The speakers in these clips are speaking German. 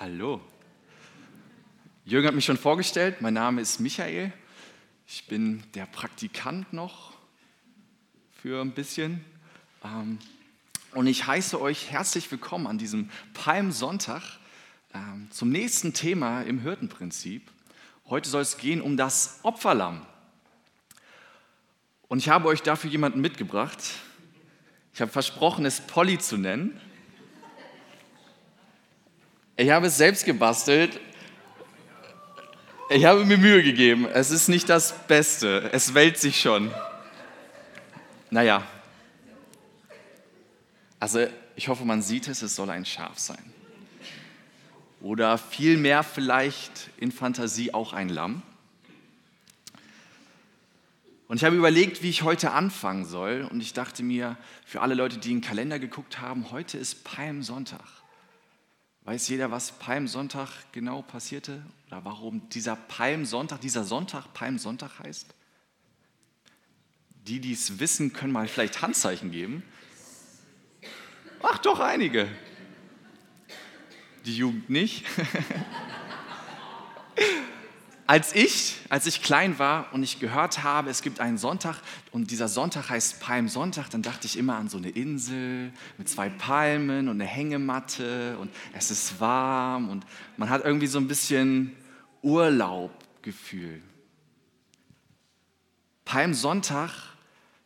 Hallo. Jürgen hat mich schon vorgestellt, mein Name ist Michael. Ich bin der Praktikant noch für ein bisschen. Und ich heiße euch herzlich willkommen an diesem Palmsonntag zum nächsten Thema im Hirtenprinzip. Heute soll es gehen um das Opferlamm. Und ich habe euch dafür jemanden mitgebracht. Ich habe versprochen, es Polly zu nennen. Ich habe es selbst gebastelt. Ich habe mir Mühe gegeben. Es ist nicht das Beste. Es wälzt sich schon. Naja. Also ich hoffe, man sieht es. Es soll ein Schaf sein. Oder vielmehr vielleicht in Fantasie auch ein Lamm. Und ich habe überlegt, wie ich heute anfangen soll. Und ich dachte mir, für alle Leute, die in den Kalender geguckt haben, heute ist Palmsonntag. Weiß jeder, was Palmsonntag genau passierte? Oder warum dieser Sonntag Palmsonntag heißt? Die, die es wissen, können mal vielleicht Handzeichen geben. Ach, doch einige. Die Jugend nicht. Als ich klein war und ich gehört habe, es gibt einen Sonntag und dieser Sonntag heißt Palmsonntag, dann dachte ich immer an so eine Insel mit zwei Palmen und eine Hängematte und es ist warm und man hat irgendwie so ein bisschen Urlaubgefühl. Palmsonntag,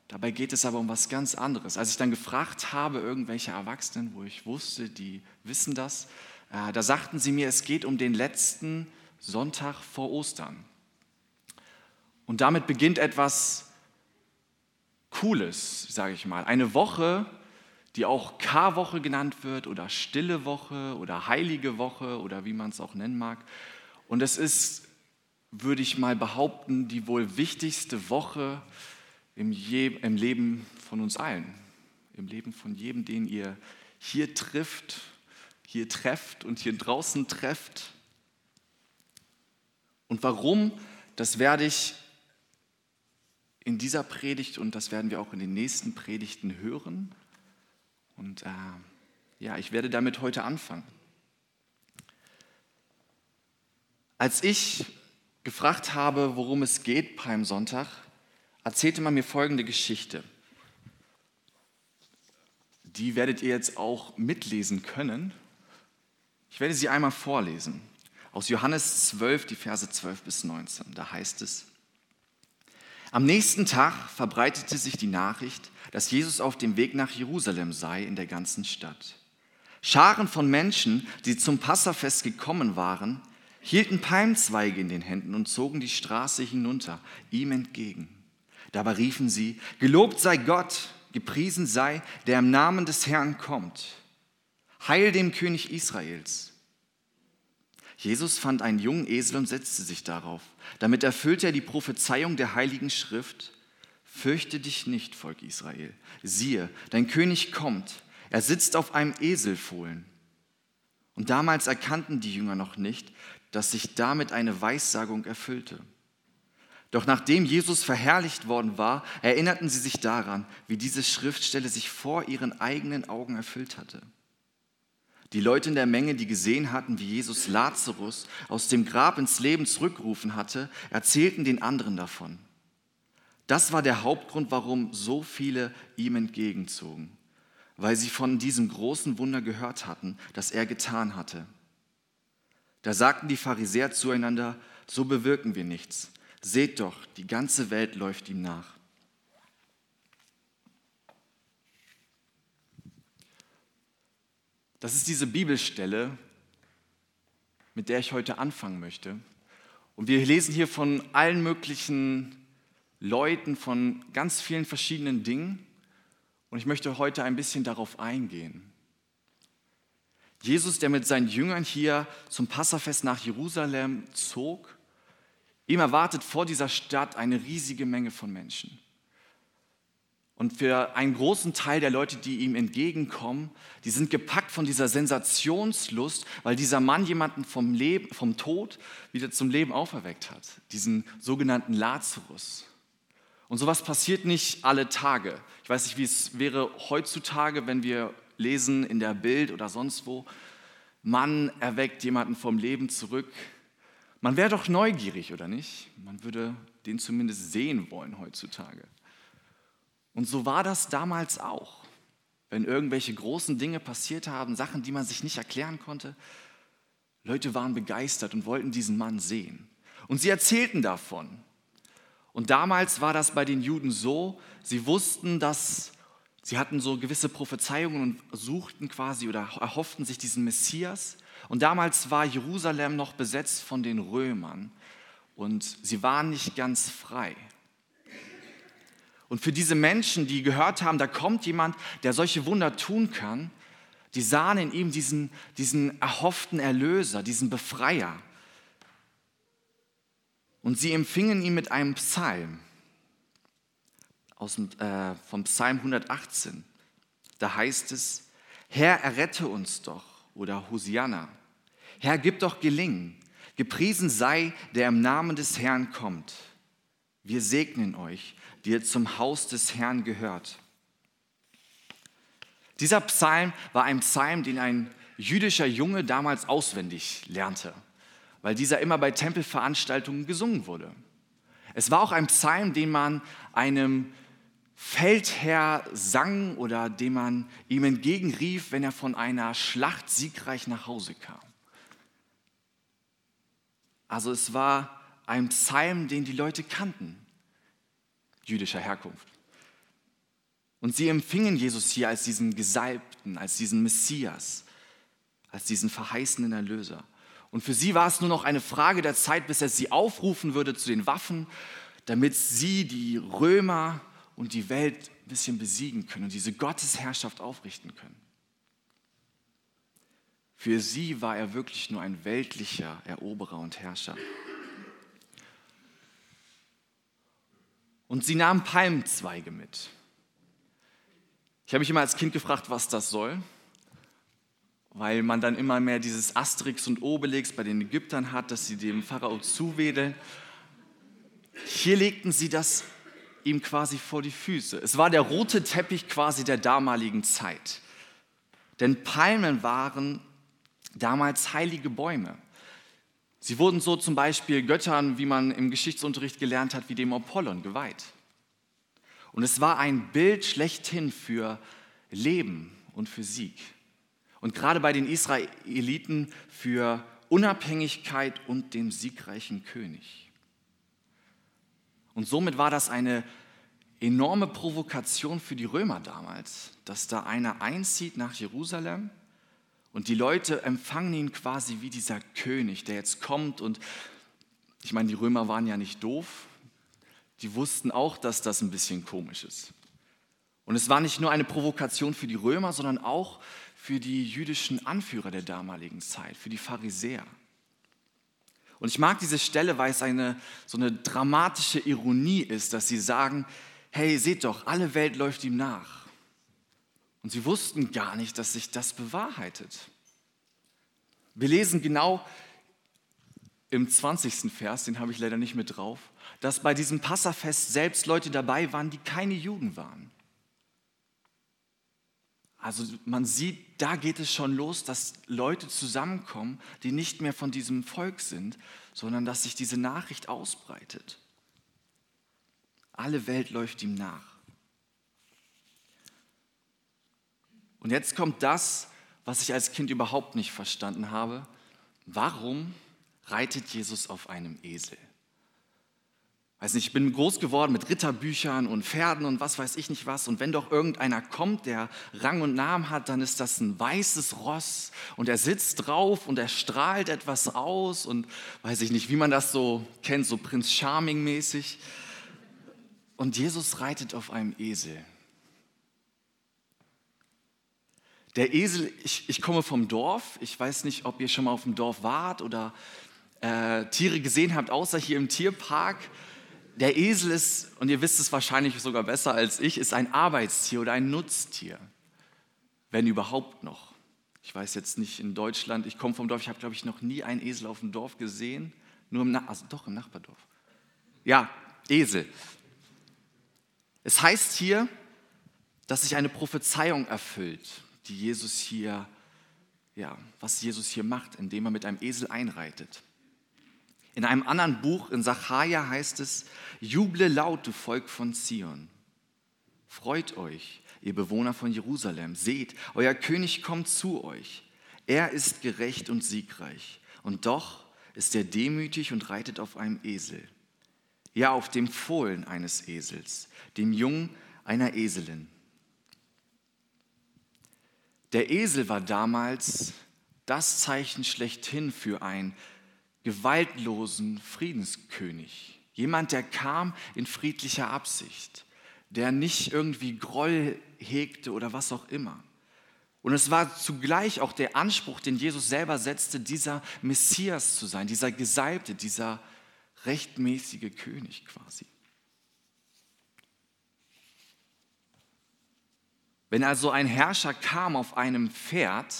dabei geht es aber um was ganz anderes. Als ich dann gefragt habe, irgendwelche Erwachsenen, wo ich wusste, die wissen das, da sagten sie mir, es geht um den letzten Sonntag vor Ostern. Und damit beginnt etwas Cooles, sage ich mal. Eine Woche, die auch Karwoche genannt wird oder Stille Woche oder Heilige Woche oder wie man es auch nennen mag. Und es ist, würde ich mal behaupten, die wohl wichtigste Woche im Leben von uns allen. Im Leben von jedem, den ihr hier trefft und hier draußen trefft. Und warum, das werde ich in dieser Predigt und das werden wir auch in den nächsten Predigten hören. Und ich werde damit heute anfangen. Als ich gefragt habe, worum es geht beim Sonntag, erzählte man mir folgende Geschichte. Die werdet ihr jetzt auch mitlesen können. Ich werde sie einmal vorlesen. Aus Johannes 12, die Verse 12 bis 19, da heißt es: Am nächsten Tag verbreitete sich die Nachricht, dass Jesus auf dem Weg nach Jerusalem sei in der ganzen Stadt. Scharen von Menschen, die zum Passahfest gekommen waren, hielten Palmzweige in den Händen und zogen die Straße hinunter, ihm entgegen. Dabei riefen sie: Gelobt sei Gott, gepriesen sei, der im Namen des Herrn kommt. Heil dem König Israels. Jesus fand einen jungen Esel und setzte sich darauf. Damit erfüllte er die Prophezeiung der Heiligen Schrift: Fürchte dich nicht, Volk Israel. Siehe, dein König kommt. Er sitzt auf einem Eselfohlen. Und damals erkannten die Jünger noch nicht, dass sich damit eine Weissagung erfüllte. Doch nachdem Jesus verherrlicht worden war, erinnerten sie sich daran, wie diese Schriftstelle sich vor ihren eigenen Augen erfüllt hatte. Die Leute in der Menge, die gesehen hatten, wie Jesus Lazarus aus dem Grab ins Leben zurückgerufen hatte, erzählten den anderen davon. Das war der Hauptgrund, warum so viele ihm entgegenzogen, weil sie von diesem großen Wunder gehört hatten, das er getan hatte. Da sagten die Pharisäer zueinander: So bewirken wir nichts. Seht doch, die ganze Welt läuft ihm nach. Das ist diese Bibelstelle, mit der ich heute anfangen möchte. Und wir lesen hier von allen möglichen Leuten, von ganz vielen verschiedenen Dingen. Und ich möchte heute ein bisschen darauf eingehen. Jesus, der mit seinen Jüngern hier zum Passahfest nach Jerusalem zog, ihm erwartet vor dieser Stadt eine riesige Menge von Menschen. Und für einen großen Teil der Leute, die ihm entgegenkommen, die sind gepackt von dieser Sensationslust, weil dieser Mann jemanden vom Tod wieder zum Leben auferweckt hat. Diesen sogenannten Lazarus. Und sowas passiert nicht alle Tage. Ich weiß nicht, wie es wäre heutzutage, wenn wir lesen in der Bild oder sonst wo, Mann erweckt jemanden vom Leben zurück. Man wäre doch neugierig, oder nicht? Man würde den zumindest sehen wollen heutzutage. Und so war das damals auch. Wenn irgendwelche großen Dinge passiert haben, Sachen, die man sich nicht erklären konnte, Leute waren begeistert und wollten diesen Mann sehen. Und sie erzählten davon. Und damals war das bei den Juden so, sie wussten, dass sie hatten so gewisse Prophezeiungen und suchten quasi oder erhofften sich diesen Messias. Und damals war Jerusalem noch besetzt von den Römern und sie waren nicht ganz frei. Und für diese Menschen, die gehört haben, da kommt jemand, der solche Wunder tun kann, die sahen in ihm diesen erhofften Erlöser, diesen Befreier. Und sie empfingen ihn mit einem Psalm, vom Psalm 118. Da heißt es, Herr, errette uns doch, oder Hosianna. Herr, gib doch Gelingen. Gepriesen sei, der im Namen des Herrn kommt. Wir segnen euch, die ihr zum Haus des Herrn gehört. Dieser Psalm war ein Psalm, den ein jüdischer Junge damals auswendig lernte, weil dieser immer bei Tempelveranstaltungen gesungen wurde. Es war auch ein Psalm, den man einem Feldherr sang oder den man ihm entgegenrief, wenn er von einer Schlacht siegreich nach Hause kam. Also es war ein Psalm, den die Leute kannten, jüdischer Herkunft. Und sie empfingen Jesus hier als diesen Gesalbten, als diesen Messias, als diesen verheißenen Erlöser. Und für sie war es nur noch eine Frage der Zeit, bis er sie aufrufen würde zu den Waffen, damit sie die Römer und die Welt ein bisschen besiegen können und diese Gottesherrschaft aufrichten können. Für sie war er wirklich nur ein weltlicher Eroberer und Herrscher. Und sie nahmen Palmzweige mit. Ich habe mich immer als Kind gefragt, was das soll, weil man dann immer mehr dieses Asterix und Obelix bei den Ägyptern hat, dass sie dem Pharao zuwedeln. Hier legten sie das ihm quasi vor die Füße. Es war der rote Teppich quasi der damaligen Zeit. Denn Palmen waren damals heilige Bäume. Sie wurden so zum Beispiel Göttern, wie man im Geschichtsunterricht gelernt hat, wie dem Apollon geweiht. Und es war ein Bild schlechthin für Leben und für Sieg. Und gerade bei den Israeliten für Unabhängigkeit und dem siegreichen König. Und somit war das eine enorme Provokation für die Römer damals, dass da einer einzieht nach Jerusalem und die Leute empfangen ihn quasi wie dieser König, der jetzt kommt. Und ich meine, die Römer waren ja nicht doof, die wussten auch, dass das ein bisschen komisch ist. Und es war nicht nur eine Provokation für die Römer, sondern auch für die jüdischen Anführer der damaligen Zeit, für die Pharisäer. Und ich mag diese Stelle, weil es so eine dramatische Ironie ist, dass sie sagen, hey, seht doch, alle Welt läuft ihm nach. Und sie wussten gar nicht, dass sich das bewahrheitet. Wir lesen genau im 20. Vers, den habe ich leider nicht mit drauf, dass bei diesem Passafest selbst Leute dabei waren, die keine Juden waren. Also man sieht, da geht es schon los, dass Leute zusammenkommen, die nicht mehr von diesem Volk sind, sondern dass sich diese Nachricht ausbreitet. Alle Welt läuft ihm nach. Und jetzt kommt das, was ich als Kind überhaupt nicht verstanden habe. Warum reitet Jesus auf einem Esel? Weiß nicht, ich bin groß geworden mit Ritterbüchern und Pferden und was weiß ich nicht was. Und wenn doch irgendeiner kommt, der Rang und Namen hat, dann ist das ein weißes Ross. Und er sitzt drauf und er strahlt etwas aus. Und weiß ich nicht, wie man das so kennt, so Prinz Charming-mäßig. Und Jesus reitet auf einem Esel. Der Esel, ich komme vom Dorf. Ich weiß nicht, ob ihr schon mal auf dem Dorf wart oder Tiere gesehen habt, außer hier im Tierpark. Der Esel ist, und ihr wisst es wahrscheinlich sogar besser als ich, ist ein Arbeitstier oder ein Nutztier, wenn überhaupt noch. Ich weiß jetzt nicht, in Deutschland, ich komme vom Dorf, ich habe, glaube ich, noch nie einen Esel auf dem Dorf gesehen, nur im Nachbardorf. Ja, Esel. Es heißt hier, dass sich eine Prophezeiung erfüllt, die Jesus hier ja, was Jesus hier macht, indem er mit einem Esel einreitet. In einem anderen Buch, in Sacharja, heißt es: Juble laut, du Volk von Zion. Freut euch, ihr Bewohner von Jerusalem. Seht, euer König kommt zu euch. Er ist gerecht und siegreich. Und doch ist er demütig und reitet auf einem Esel. Ja, auf dem Fohlen eines Esels, dem Jungen einer Eselin. Der Esel war damals das Zeichen schlechthin für einen gewaltlosen Friedenskönig. Jemand, der kam in friedlicher Absicht, der nicht irgendwie Groll hegte oder was auch immer. Und es war zugleich auch der Anspruch, den Jesus selber setzte, dieser Messias zu sein, dieser Gesalbte, dieser rechtmäßige König quasi. Wenn also ein Herrscher kam auf einem Pferd,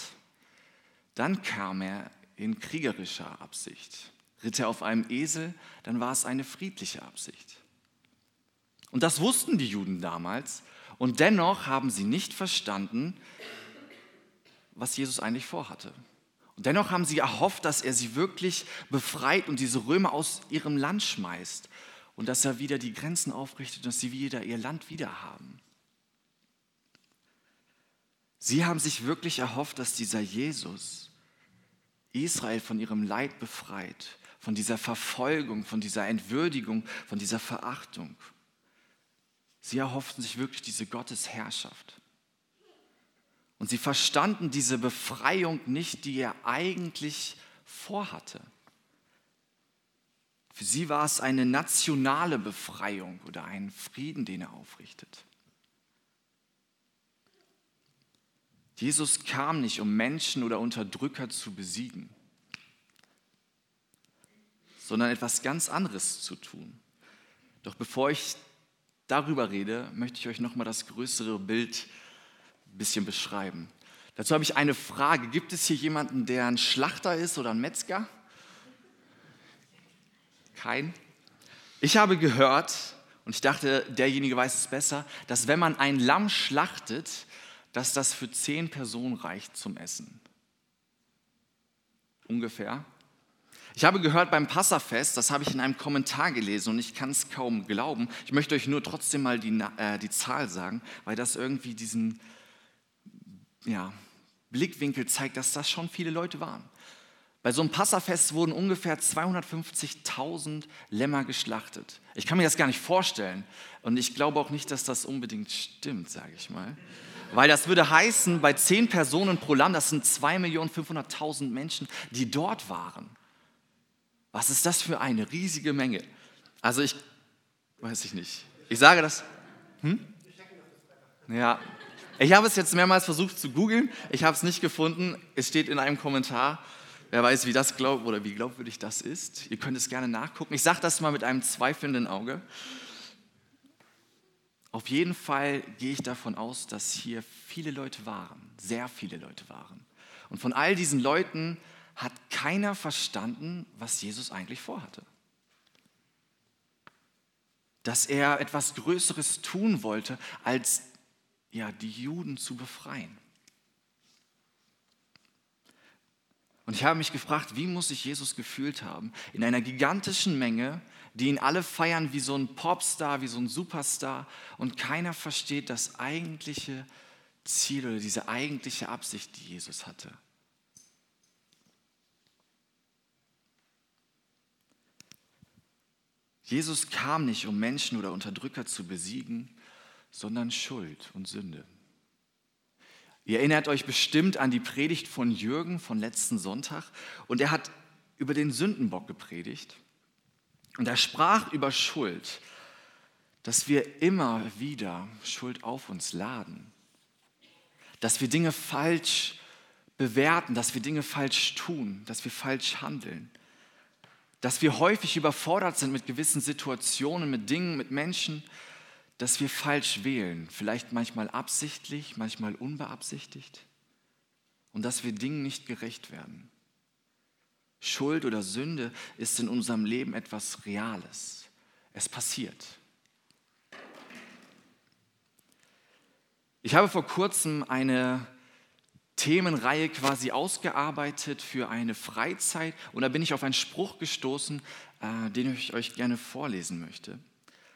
dann kam er in kriegerischer Absicht. Ritt er auf einem Esel, dann war es eine friedliche Absicht. Und das wussten die Juden damals. Und dennoch haben sie nicht verstanden, was Jesus eigentlich vorhatte. Und dennoch haben sie erhofft, dass er sie wirklich befreit und diese Römer aus ihrem Land schmeißt. Und dass er wieder die Grenzen aufrichtet und dass sie wieder ihr Land wiederhaben. Sie haben sich wirklich erhofft, dass dieser Jesus Israel von ihrem Leid befreit, von dieser Verfolgung, von dieser Entwürdigung, von dieser Verachtung. Sie erhofften sich wirklich diese Gottesherrschaft. Und sie verstanden diese Befreiung nicht, die er eigentlich vorhatte. Für sie war es eine nationale Befreiung oder einen Frieden, den er aufrichtet. Jesus kam nicht, um Menschen oder Unterdrücker zu besiegen, sondern etwas ganz anderes zu tun. Doch bevor ich darüber rede, möchte ich euch nochmal das größere Bild ein bisschen beschreiben. Dazu habe ich eine Frage. Gibt es hier jemanden, der ein Schlachter ist oder ein Metzger? Kein? Ich habe gehört, und ich dachte, derjenige weiß es besser, dass wenn man ein Lamm schlachtet, dass das für 10 Personen reicht zum Essen. Ungefähr. Ich habe gehört beim Passafest, das habe ich in einem Kommentar gelesen und ich kann es kaum glauben. Ich möchte euch nur trotzdem mal die Zahl sagen, weil das irgendwie diesen Blickwinkel zeigt, dass das schon viele Leute waren. Bei so einem Passafest wurden ungefähr 250.000 Lämmer geschlachtet. Ich kann mir das gar nicht vorstellen und ich glaube auch nicht, dass das unbedingt stimmt, sage ich mal. Weil das würde heißen, bei 10 Personen pro Lamm, das sind 2.500.000 Menschen, die dort waren. Was ist das für eine riesige Menge? Also ich, weiß ich nicht. Ich sage das, Ja, ich habe es jetzt mehrmals versucht zu googeln, ich habe es nicht gefunden. Es steht in einem Kommentar, wer weiß, wie das glaubt oder wie glaubwürdig das ist. Ihr könnt es gerne nachgucken. Ich sage das mal mit einem zweifelnden Auge. Auf jeden Fall gehe ich davon aus, dass hier viele Leute waren, sehr viele Leute waren. Und von all diesen Leuten hat keiner verstanden, was Jesus eigentlich vorhatte. Dass er etwas Größeres tun wollte, als die Juden zu befreien. Und ich habe mich gefragt, wie muss sich Jesus gefühlt haben, in einer gigantischen Menge, die ihn alle feiern wie so ein Popstar, wie so ein Superstar und keiner versteht das eigentliche Ziel oder diese eigentliche Absicht, die Jesus hatte. Jesus kam nicht, um Menschen oder Unterdrücker zu besiegen, sondern Schuld und Sünde. Ihr erinnert euch bestimmt an die Predigt von Jürgen von letzten Sonntag und er hat über den Sündenbock gepredigt. Und er sprach über Schuld, dass wir immer wieder Schuld auf uns laden, dass wir Dinge falsch bewerten, dass wir Dinge falsch tun, dass wir falsch handeln, dass wir häufig überfordert sind mit gewissen Situationen, mit Dingen, mit Menschen, dass wir falsch wählen, vielleicht manchmal absichtlich, manchmal unbeabsichtigt und dass wir Dingen nicht gerecht werden. Schuld oder Sünde ist in unserem Leben etwas Reales. Es passiert. Ich habe vor kurzem eine Themenreihe quasi ausgearbeitet für eine Freizeit und da bin ich auf einen Spruch gestoßen, den ich euch gerne vorlesen möchte.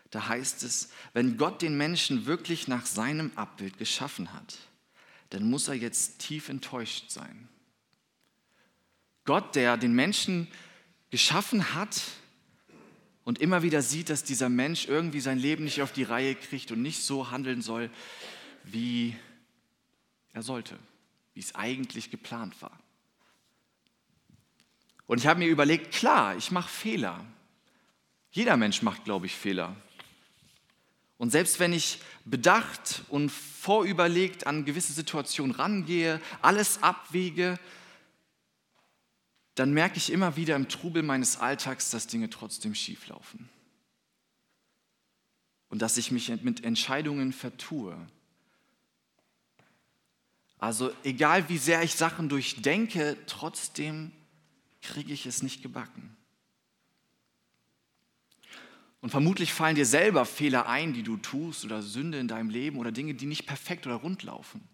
Da heißt es, wenn Gott den Menschen wirklich nach seinem Abbild geschaffen hat, dann muss er jetzt tief enttäuscht sein. Gott, der den Menschen geschaffen hat und immer wieder sieht, dass dieser Mensch irgendwie sein Leben nicht auf die Reihe kriegt und nicht so handeln soll, wie er sollte, wie es eigentlich geplant war. Und ich habe mir überlegt, klar, ich mache Fehler. Jeder Mensch macht, glaube ich, Fehler. Und selbst wenn ich bedacht und vorüberlegt an gewisse Situationen rangehe, alles abwäge, dann merke ich immer wieder im Trubel meines Alltags, dass Dinge trotzdem schief laufen. Und dass ich mich mit Entscheidungen vertue. Also egal wie sehr ich Sachen durchdenke, trotzdem kriege ich es nicht gebacken. Und vermutlich fallen dir selber Fehler ein, die du tust oder Sünde in deinem Leben oder Dinge, die nicht perfekt oder rund laufen.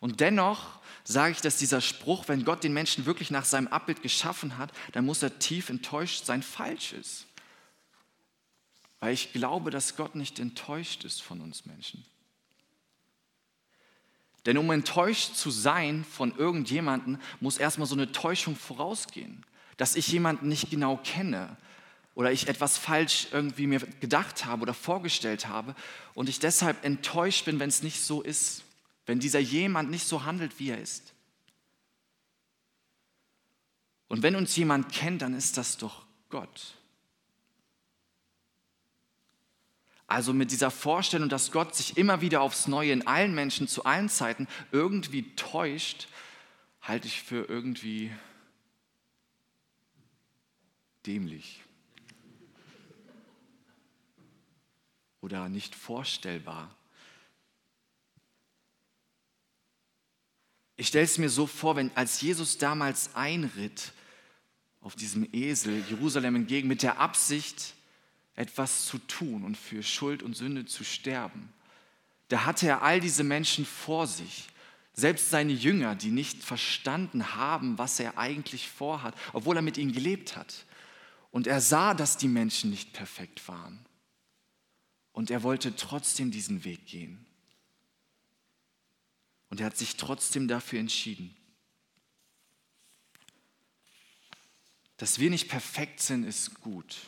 Und dennoch sage ich, dass dieser Spruch, wenn Gott den Menschen wirklich nach seinem Abbild geschaffen hat, dann muss er tief enttäuscht sein, falsch ist. Weil ich glaube, dass Gott nicht enttäuscht ist von uns Menschen. Denn um enttäuscht zu sein von irgendjemandem, muss erstmal so eine Täuschung vorausgehen. Dass ich jemanden nicht genau kenne oder ich etwas falsch irgendwie mir gedacht habe oder vorgestellt habe und ich deshalb enttäuscht bin, wenn es nicht so ist. Wenn dieser jemand nicht so handelt, wie er ist. Und wenn uns jemand kennt, dann ist das doch Gott. Also mit dieser Vorstellung, dass Gott sich immer wieder aufs Neue in allen Menschen zu allen Zeiten irgendwie täuscht, halte ich für irgendwie dämlich. Oder nicht vorstellbar. Ich stelle es mir so vor, als Jesus damals einritt auf diesem Esel Jerusalem entgegen mit der Absicht, etwas zu tun und für Schuld und Sünde zu sterben. Da hatte er all diese Menschen vor sich, selbst seine Jünger, die nicht verstanden haben, was er eigentlich vorhat, obwohl er mit ihnen gelebt hat. Und er sah, dass die Menschen nicht perfekt waren. Und er wollte trotzdem diesen Weg gehen. Und er hat sich trotzdem dafür entschieden. Dass wir nicht perfekt sind, ist gut.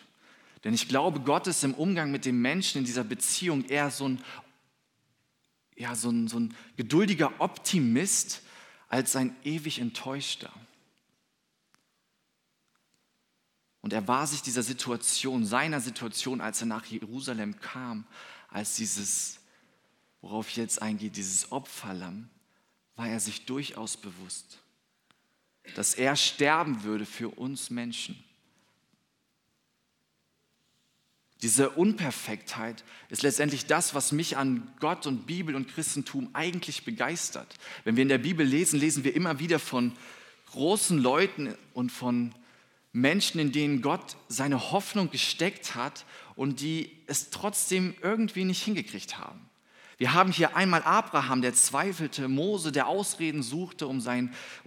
Denn ich glaube, Gott ist im Umgang mit dem Menschen in dieser Beziehung eher so ein geduldiger Optimist als ein ewig Enttäuschter. Und er war sich seiner Situation, als er nach Jerusalem kam, als dieses, worauf ich jetzt eingehe, dieses Opferlamm, war er sich durchaus bewusst, dass er sterben würde für uns Menschen. Diese Unperfektheit ist letztendlich das, was mich an Gott und Bibel und Christentum eigentlich begeistert. Wenn wir in der Bibel lesen, lesen wir immer wieder von großen Leuten und von Menschen, in denen Gott seine Hoffnung gesteckt hat und die es trotzdem irgendwie nicht hingekriegt haben. Wir haben hier einmal Abraham, der zweifelte, Mose, der Ausreden suchte, um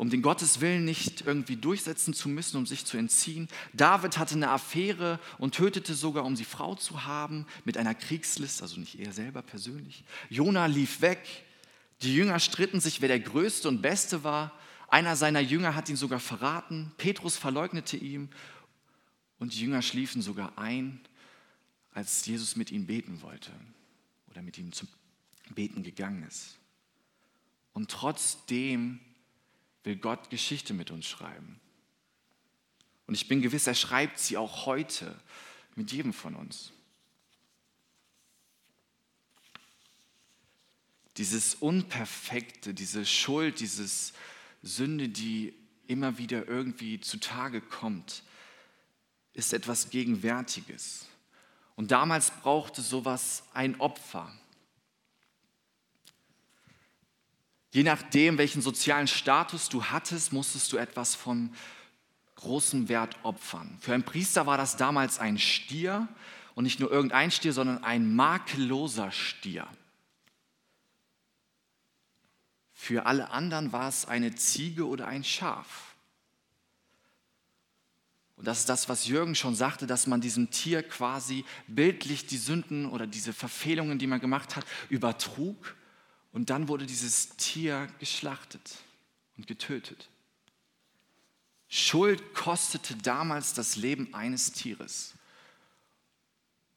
den Gotteswillen nicht irgendwie durchsetzen zu müssen, um sich zu entziehen. David hatte eine Affäre und tötete sogar, um sie Frau zu haben, mit einer Kriegslist, also nicht er selber persönlich. Jonah lief weg, die Jünger stritten sich, wer der Größte und Beste war. Einer seiner Jünger hat ihn sogar verraten, Petrus verleugnete ihn und die Jünger schliefen sogar ein, als Jesus mit ihnen beten wollte oder mit ihm zum Beten gegangen ist. Und trotzdem will Gott Geschichte mit uns schreiben. Und ich bin gewiss, er schreibt sie auch heute mit jedem von uns. Dieses Unperfekte, diese Schuld, diese Sünde, die immer wieder irgendwie zutage kommt, ist etwas Gegenwärtiges. Und damals brauchte sowas ein Opfer. Je nachdem, welchen sozialen Status du hattest, musstest du etwas von großem Wert opfern. Für einen Priester war das damals ein Stier und nicht nur irgendein Stier, sondern ein makelloser Stier. Für alle anderen war es eine Ziege oder ein Schaf. Und das ist das, was Jürgen schon sagte, dass man diesem Tier quasi bildlich die Sünden oder diese Verfehlungen, die man gemacht hat, übertrug. Und dann wurde dieses Tier geschlachtet und getötet. Schuld kostete damals das Leben eines Tieres.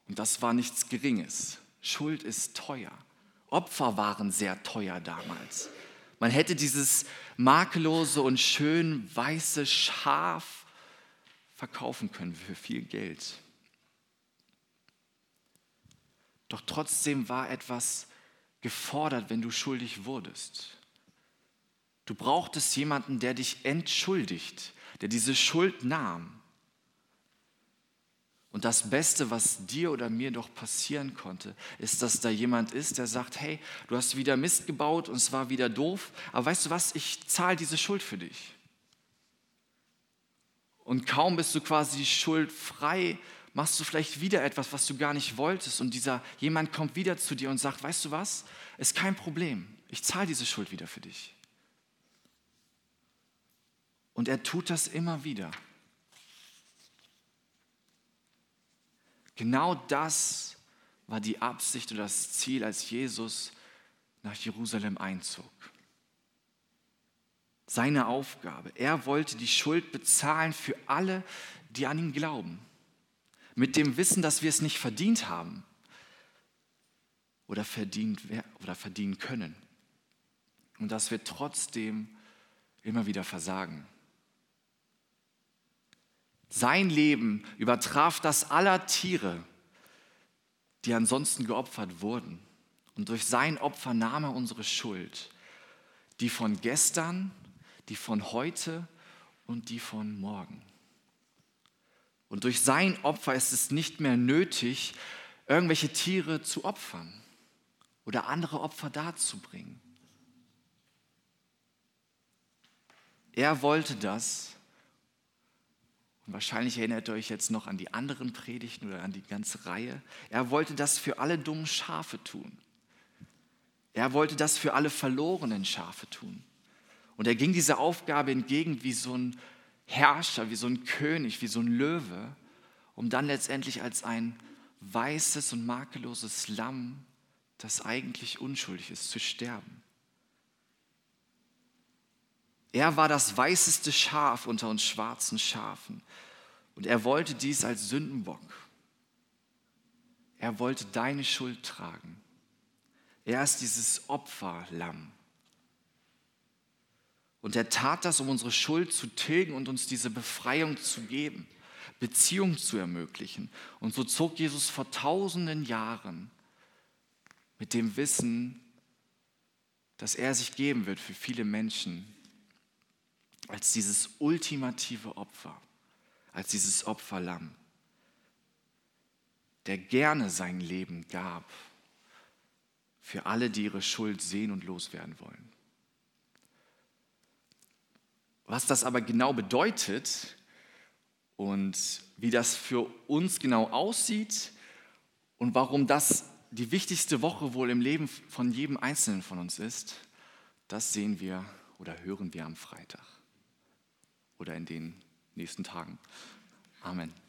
Und das war nichts Geringes. Schuld ist teuer. Opfer waren sehr teuer damals. Man hätte dieses makellose und schön weiße Schaf verkaufen können für viel Geld. Doch trotzdem war etwas gefordert, wenn du schuldig wurdest. Du brauchtest jemanden, der dich entschuldigt, der diese Schuld nahm. Und das Beste, was dir oder mir doch passieren konnte, ist, dass da jemand ist, der sagt, hey, du hast wieder Mist gebaut und es war wieder doof, aber weißt du was, ich zahle diese Schuld für dich. Und kaum bist du quasi schuldfrei, machst du vielleicht wieder etwas, was du gar nicht wolltest und dieser jemand kommt wieder zu dir und sagt, weißt du was, ist kein Problem, ich zahle diese Schuld wieder für dich. Und er tut das immer wieder. Genau das war die Absicht oder das Ziel, als Jesus nach Jerusalem einzog. Seine Aufgabe. Er wollte die Schuld bezahlen für alle, die an ihn glauben. Mit dem Wissen, dass wir es nicht verdient haben oder verdienen können. Und dass wir trotzdem immer wieder versagen. Sein Leben übertraf das aller Tiere, die ansonsten geopfert wurden. Und durch sein Opfer nahm er unsere Schuld, die von gestern, die von heute und die von morgen. Und durch sein Opfer ist es nicht mehr nötig, irgendwelche Tiere zu opfern oder andere Opfer darzubringen. Er wollte das. Wahrscheinlich erinnert ihr euch jetzt noch an die anderen Predigten oder an die ganze Reihe. Er wollte das für alle dummen Schafe tun. Er wollte das für alle verlorenen Schafe tun. Und er ging dieser Aufgabe entgegen wie so ein Herrscher, wie so ein König, wie so ein Löwe, um dann letztendlich als ein weißes und makelloses Lamm, das eigentlich unschuldig ist, zu sterben. Er war das weißeste Schaf unter uns schwarzen Schafen und er wollte dies als Sündenbock. Er wollte deine Schuld tragen. Er ist dieses Opferlamm. Und er tat das, um unsere Schuld zu tilgen und uns diese Befreiung zu geben, Beziehung zu ermöglichen. Und so zog Jesus vor tausenden Jahren mit dem Wissen, dass er sich geben wird für viele Menschen, als dieses ultimative Opfer, als dieses Opferlamm, der gerne sein Leben gab für alle, die ihre Schuld sehen und loswerden wollen. Was das aber genau bedeutet und wie das für uns genau aussieht und warum das die wichtigste Woche wohl im Leben von jedem Einzelnen von uns ist, das sehen wir oder hören wir am Freitag. Oder in den nächsten Tagen. Amen.